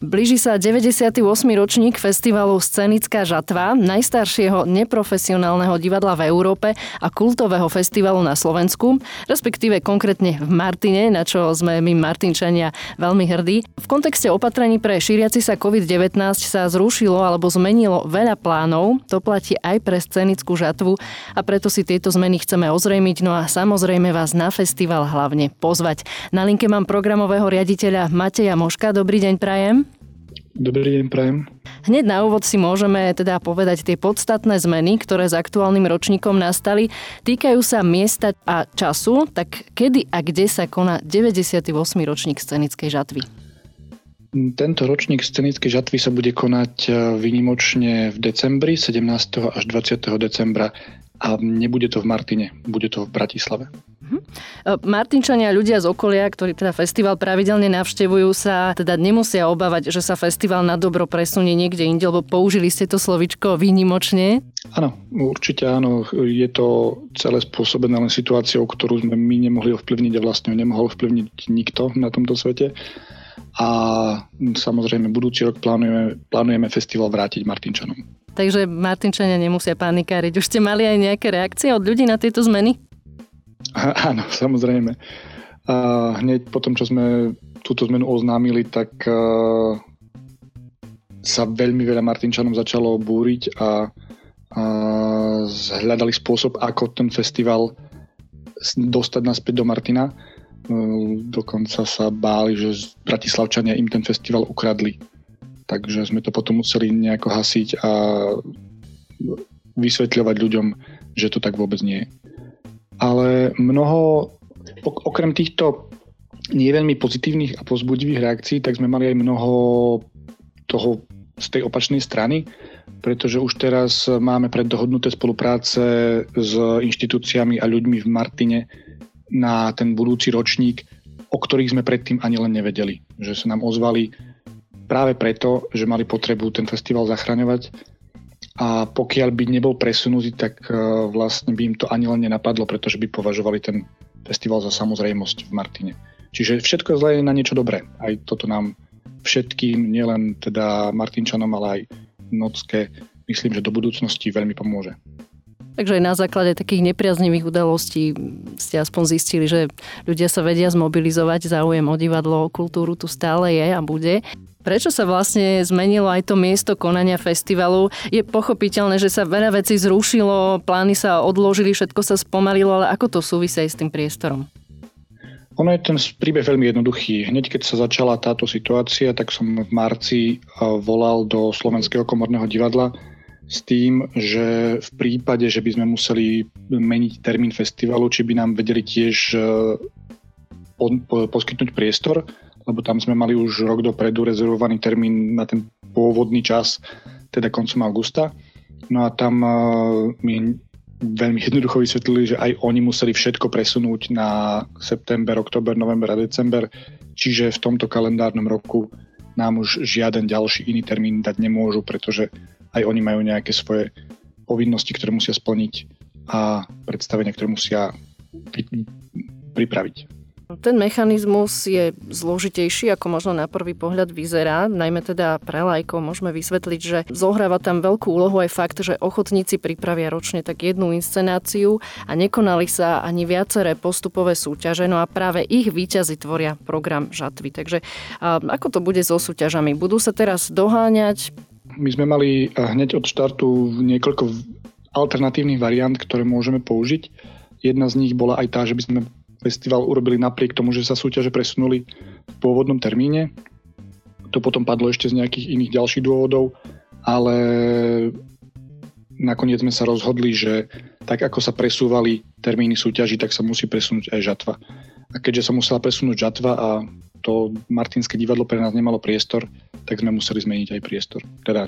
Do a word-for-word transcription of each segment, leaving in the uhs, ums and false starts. Blíži sa deväťdesiaty ôsmy ročník festivalu Scenická žatva, najstaršieho neprofesionálneho divadla v Európe a kultového festivalu na Slovensku, respektíve konkrétne v Martine, na čo sme my Martinčania veľmi hrdí. V kontexte opatrení pre šíriaci sa covid devätnásť sa zrušilo alebo zmenilo veľa plánov, to platí aj pre Scenickú žatvu a preto si tieto zmeny chceme ozrejmiť, no a samozrejme vás na festival hlavne pozvať. Na linke mám programového riaditeľa Mateja Moška. Dobrý deň prajem. Dobrý deň, prajem. Hneď na úvod si môžeme teda povedať tie podstatné zmeny, ktoré s aktuálnym ročníkom nastali. Týkajú sa miesta a času, tak kedy a kde sa koná deväťdesiaty ôsmy ročník Scenickej žatvy? Tento ročník Scenickej žatvy sa bude konať výnimočne v decembri, sedemnásteho až dvadsiateho decembra. A nebude to v Martine, bude to v Bratislave. Martinčania, ľudia z okolia, ktorí teda festival pravidelne navštevujú, sa teda nemusia obávať, že sa festival na dobro presunie niekde inde, lebo použili ste to slovičko výnimočne. Áno, určite áno. Je to celé spôsobené len situáciou, ktorú sme my nemohli ovplyvniť a vlastne nemohol ovplyvniť nikto na tomto svete. A samozrejme budúci rok plánujeme, plánujeme festival vrátiť Martinčanom. Takže Martinčania nemusia panikáriť. Už ste mali aj nejaké reakcie od ľudí na tieto zmeny? Áno, samozrejme. A hneď po tom, čo sme túto zmenu oznámili, tak sa veľmi veľa Martinčanom začalo búriť a, a hľadali spôsob, ako ten festival dostať naspäť do Martina. Dokonca sa báli, že Bratislavčania im ten festival ukradli. Takže sme to potom museli nejako hasiť a vysvetľovať ľuďom, že to tak vôbec nie je. Ale mnoho, okrem týchto nie veľmi pozitívnych a povzbudivých reakcií, tak sme mali aj mnoho toho z tej opačnej strany, pretože už teraz máme preddohodnuté spolupráce s inštitúciami a ľuďmi v Martine na ten budúci ročník, o ktorých sme predtým ani len nevedeli. Že sa nám ozvali práve preto, že mali potrebu ten festival zachraňovať. A pokiaľ by nebol presunutý, tak vlastne by im to ani len nenapadlo, pretože by považovali ten festival za samozrejmosť v Martine. Čiže všetko zlé je na niečo dobré. Aj toto nám všetkým, nielen teda Martinčanom, ale aj Notke, myslím, že do budúcnosti veľmi pomôže. Takže aj na základe takých nepriaznivých udalostí ste aspoň zistili, že ľudia sa vedia zmobilizovať, záujem o divadlo, o kultúru tu stále je a bude. Prečo sa vlastne zmenilo aj to miesto konania festivalu? Je pochopiteľné, že sa veľa vecí zrušilo, plány sa odložili, všetko sa spomalilo, ale ako to súvisí s tým priestorom? Ono je ten príbeh veľmi jednoduchý. Hneď keď sa začala táto situácia, tak som v marci volal do Slovenského komorného divadla s tým, že v prípade, že by sme museli meniť termín festivalu, či by nám vedeli tiež poskytnúť priestor, lebo tam sme mali už rok dopredu rezervovaný termín na ten pôvodný čas, teda koncom augusta. No a tam mi veľmi jednoducho vysvetlili, že aj oni museli všetko presunúť na september, október, november a december, čiže v tomto kalendárnom roku nám už žiaden ďalší iný termín dať nemôžu, pretože aj oni majú nejaké svoje povinnosti, ktoré musia splniť a predstavenia, ktoré musia pripraviť. Ten mechanizmus je zložitejší, ako možno na prvý pohľad vyzerá. Najmä teda pre laikov môžeme vysvetliť, že zohráva tam veľkú úlohu aj fakt, že ochotníci pripravia ročne tak jednu inscenáciu a nekonali sa ani viaceré postupové súťaže, no a práve ich víťazi tvoria program žatvy. Takže ako to bude so súťažami? Budú sa teraz doháňať? My sme mali hneď od štartu niekoľko alternatívnych variant, ktoré môžeme použiť. Jedna z nich bola aj tá, že by sme festival urobili napriek tomu, že sa súťaže presunuli v pôvodnom termíne. To potom padlo ešte z nejakých iných ďalších dôvodov, ale nakoniec sme sa rozhodli, že tak ako sa presúvali termíny súťaží, tak sa musí presunúť aj žatva. A keďže sa musela presunúť žatva a to Martinské divadlo pre nás nemalo priestor, tak sme museli zmeniť aj priestor. Teda,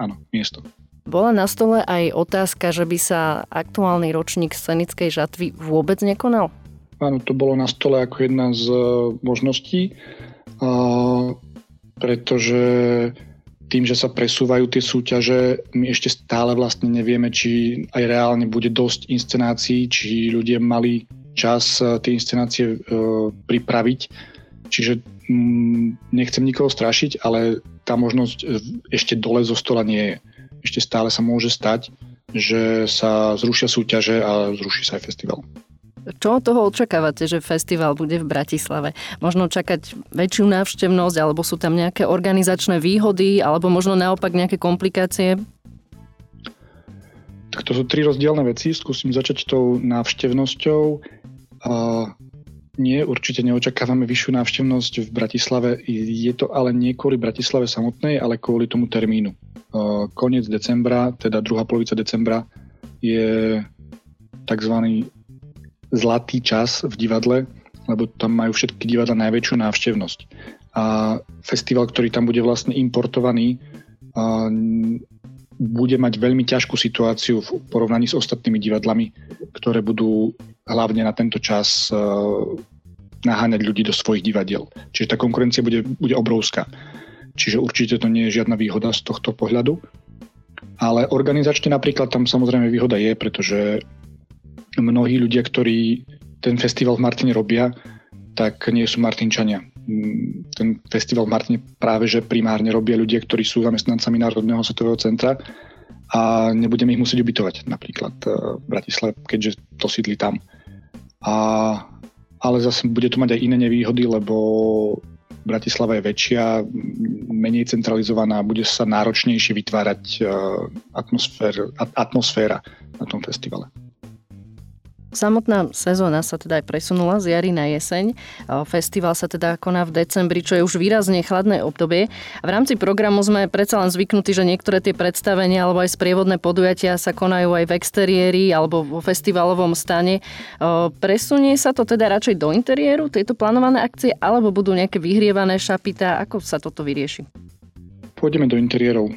áno, miesto. Bola na stole aj otázka, že by sa aktuálny ročník Scenickej žatvy vôbec nekonal? Áno, to bolo na stole ako jedna z možností, pretože tým, že sa presúvajú tie súťaže, my ešte stále vlastne nevieme, či aj reálne bude dosť inscenácií, či ľudia mali čas tie inscenácie pripraviť, Čiže mm, nechcem nikoho strašiť, ale tá možnosť ešte dole zo stola nie je. Ešte stále sa môže stať, že sa zrušia súťaže a zruší sa aj festival. Čo od toho očakávate, že festival bude v Bratislave? Možno čakať väčšiu návštevnosť, alebo sú tam nejaké organizačné výhody, alebo možno naopak nejaké komplikácie? Tak to sú tri rozdielne veci. Skúsim začať tou návštevnosťou. Uh, nie, určite neočakávame vyššiu návštevnosť v Bratislave. Je to ale nie kvôli Bratislave samotnej, ale kvôli tomu termínu. Uh, koniec decembra, teda druhá polovica decembra, je takzvaný zlatý čas v divadle, lebo tam majú všetky divadla najväčšiu návštevnosť. A festival, ktorý tam bude vlastne importovaný, bude mať veľmi ťažkú situáciu v porovnaní s ostatnými divadlami, ktoré budú hlavne na tento čas naháňať ľudí do svojich divadiel. Čiže tá konkurencia bude, bude obrovská. Čiže určite to nie je žiadna výhoda z tohto pohľadu. Ale organizačne napríklad tam samozrejme výhoda je, pretože mnohí ľudia, ktorí ten festival v Martine robia, tak nie sú Martinčania. Ten festival v Martine práve že primárne robia ľudia, ktorí sú zamestnancami Národného svetového centra a nebudeme ich musieť ubytovať napríklad v Bratislave, keďže to sídli tam. A, ale zase bude to mať aj iné nevýhody, lebo Bratislava je väčšia, menej centralizovaná, bude sa náročnejšie vytvárať atmosfér, atmosféra na tom festivale. Samotná sezóna sa teda aj presunula z jary na jeseň. Festival sa teda koná v decembri, čo je už výrazne chladné obdobie. A v rámci programu sme predsa len zvyknutí, že niektoré tie predstavenia alebo aj sprievodné podujatia sa konajú aj v exteriéri alebo vo festivalovom stane. Presunie sa to teda radšej do interiéru, tieto plánované akcie, alebo budú nejaké vyhrievané šapitá? Ako sa toto vyrieši? Pôjdeme do interiérov.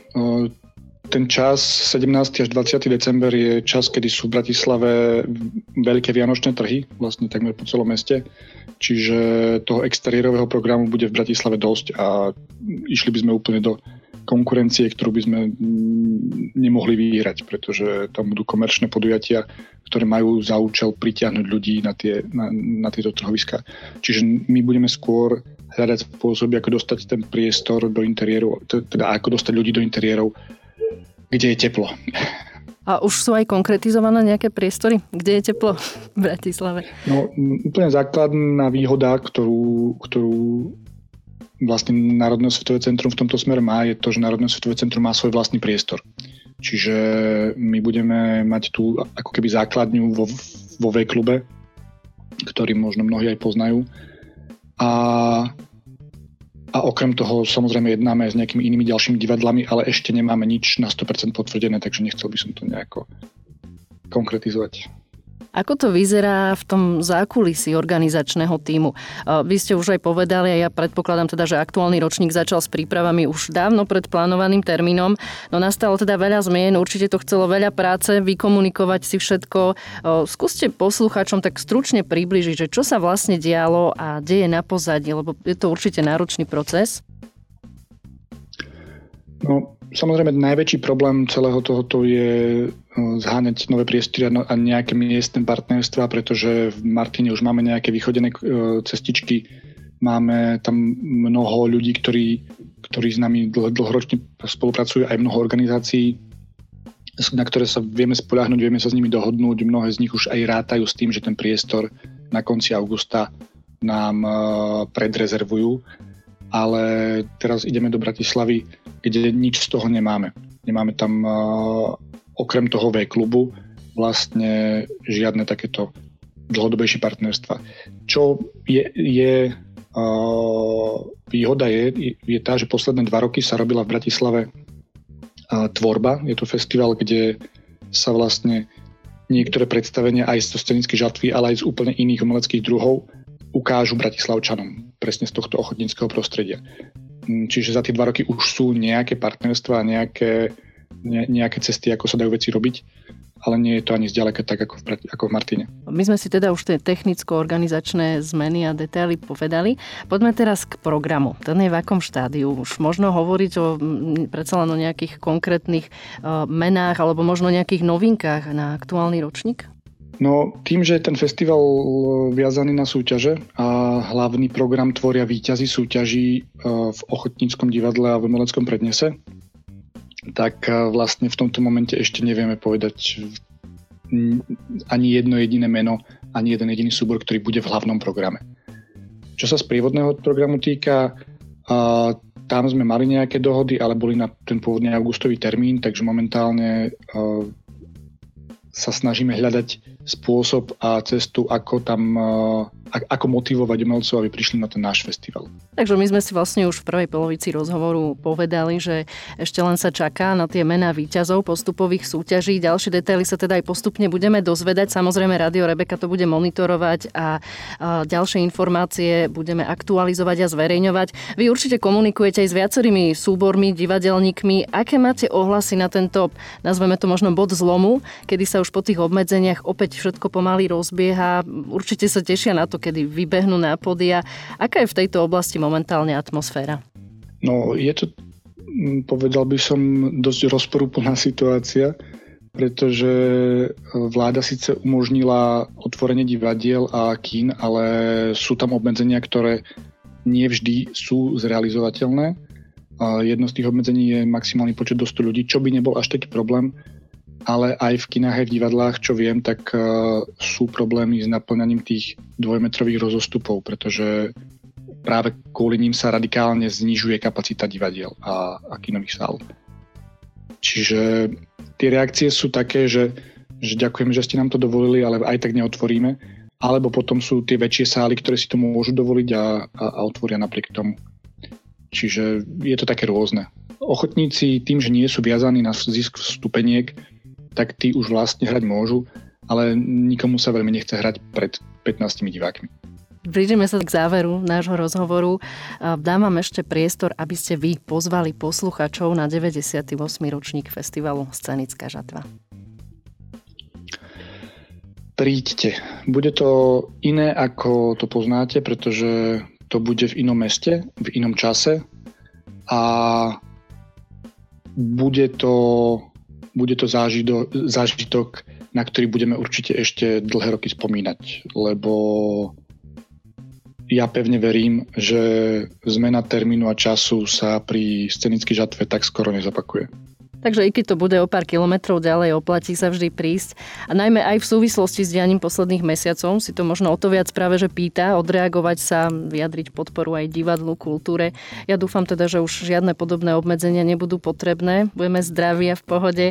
Ten čas, sedemnásteho až dvadsiateho december, je čas, kedy sú v Bratislave veľké vianočné trhy, vlastne takmer po celom meste. Čiže toho exteriérového programu bude v Bratislave dosť a išli by sme úplne do konkurencie, ktorú by sme nemohli vyhrať, pretože tam budú komerčné podujatia, ktoré majú za účel pritiahnuť ľudí na, tie, na, na tieto trhoviská. Čiže my budeme skôr hľadať spôsoby, ako dostať ten priestor do interiéru, teda ako dostať ľudí do interiérov, kde je teplo. A už sú aj konkretizované nejaké priestory? Kde je teplo v Bratislave? No, úplne základná výhoda, ktorú, ktorú vlastne Národné svetové centrum v tomto smere má, je to, že Národné svetové centrum má svoj vlastný priestor. Čiže my budeme mať tú ako keby základňu vo, vo V-klube, ktorý možno mnohí aj poznajú. A A okrem toho samozrejme jednáme s nejakými inými ďalšími divadlami, ale ešte nemáme nič na sto percent potvrdené, takže nechcel by som to nejako konkretizovať. Ako to vyzerá v tom zákulisí organizačného tímu? Vy ste už aj povedali, a ja predpokladám teda, že aktuálny ročník začal s prípravami už dávno pred plánovaným termínom. No nastalo teda veľa zmien, určite to chcelo veľa práce, vykomunikovať si všetko. Skúste poslucháčom tak stručne približiť, že čo sa vlastne dialo a deje na pozadí, lebo je to určite náročný proces. No, samozrejme, najväčší problém celého tohoto je zháňať nové priestory a nejaké miestne partnerstvá, pretože v Martine už máme nejaké vychodené cestičky, máme tam mnoho ľudí, ktorí, ktorí s nami dl- dlhoročne spolupracujú, aj mnoho organizácií, na ktoré sa vieme spoľahnúť, vieme sa s nimi dohodnúť, mnohé z nich už aj rátajú s tým, že ten priestor na konci augusta nám predrezervujú. Ale teraz ideme do Bratislavy, kde nič z toho nemáme. Nemáme tam uh, okrem toho V-klubu vlastne žiadne takéto dlhodobejšie partnerstva. Čo je, je uh, výhoda je, je tá, že posledné dva roky sa robila v Bratislave uh, tvorba. Je to festival, kde sa vlastne niektoré predstavenia aj zo Scenickej žatvy, ale aj z úplne iných umeleckých druhov ukážu bratislavčanom presne z tohto ochotníckeho prostredia. Čiže za tie dva roky už sú nejaké partnerstvá, nejaké, ne, nejaké cesty, ako sa dajú veci robiť, ale nie je to ani zďaleka tak, ako v, ako v Martine. My sme si teda už tie technicko-organizačné zmeny a detaily povedali. Poďme teraz k programu. Ten je v akom štádiu? Už možno hovoriť o, predsa len o nejakých konkrétnych menách alebo možno nejakých novinkách na aktuálny ročník? No tým, že je ten festival viazaný na súťaže a hlavný program tvoria víťazi súťaží v Ochotníckom divadle a v umeleckom prednese, tak vlastne v tomto momente ešte nevieme povedať ani jedno jediné meno, ani jeden jediný súbor, ktorý bude v hlavnom programe. Čo sa sprievodného programu týka, tam sme mali nejaké dohody, ale boli na ten pôvodný augustový termín, takže momentálne sa snažíme hľadať spôsob a cestu, ako tam ako motivovať umelcov, aby prišli na ten náš festival. Takže my sme si vlastne už v prvej polovici rozhovoru povedali, že ešte len sa čaká na tie mená víťazov postupových súťaží. Ďalšie detaily sa teda aj postupne budeme dozvedať. Samozrejme, Rádio Rebeka to bude monitorovať a ďalšie informácie budeme aktualizovať a zverejňovať. Vy určite komunikujete aj s viacerými súbormi, divadelníkmi. Aké máte ohlasy na tento, nazveme to možno bod zlomu, kedy sa už po tých obmedzeniach opäť všetko pomaly rozbieha. Určite sa tešia na to, kedy vybehnú na pódia. Aká je v tejto oblasti momentálne atmosféra? No, je to, povedal by som, dosť rozporúplná situácia, pretože vláda síce umožnila otvorenie divadiel a kín, ale sú tam obmedzenia, ktoré nie vždy sú zrealizovateľné. Jedno z tých obmedzení je maximálny počet do sto ľudí, čo by nebol až taký problém, ale aj v kinách, aj v divadlách, čo viem, tak uh, sú problémy s naplňaním tých dvojmetrových rozostupov, pretože práve kvôli ním sa radikálne znižuje kapacita divadiel a, a kinových sál. Čiže tie reakcie sú také, že, že ďakujem, že ste nám to dovolili, ale aj tak neotvoríme, alebo potom sú tie väčšie sály, ktoré si to môžu dovoliť a, a, a otvoria napriek tomu. Čiže je to také rôzne. Ochotníci tým, že nie sú viazaní na zisk vstupeniek, tak tí už vlastne hrať môžu, ale nikomu sa veľmi nechce hrať pred pätnástimi divákmi. Blížime sa k záveru nášho rozhovoru. Dám vám ešte priestor, aby ste vy pozvali posluchačov na deväťdesiaty ôsmy ročník festivalu Scenická žatva. Príďte. Bude to iné, ako to poznáte, pretože to bude v inom meste, v inom čase a bude to... Bude to zážitok, na ktorý budeme určite ešte dlhé roky spomínať, lebo ja pevne verím, že zmena termínu a času sa pri Scenickej žatve tak skoro nezapakuje. Takže i keď to bude o pár kilometrov ďalej, oplatí sa vždy prísť. A najmä aj v súvislosti s dianím posledných mesiacov si to možno o to viac práve že pýta, odreagovať sa, vyjadriť podporu aj divadlu, kultúre. Ja dúfam teda, že už žiadne podobné obmedzenia nebudú potrebné. Budeme zdraví a v pohode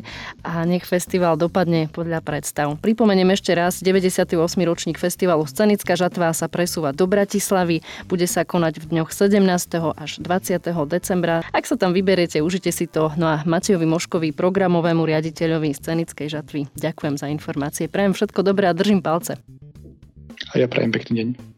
a nech festival dopadne podľa predstav. Pripomeniem ešte raz, deväťdesiaty ôsmy ročník festivalu Scenická žatva sa presúva do Bratislavy. Bude sa konať v dňoch sedemnásteho až dvadsiateho decembra. Ak sa tam vyberiete, užite si to. No a Matejovi Moškovi, programovému riaditeľovi Scenickej žatvy. Ďakujem za informácie. Prajem všetko dobré a držím palce. A ja prajem pekný deň.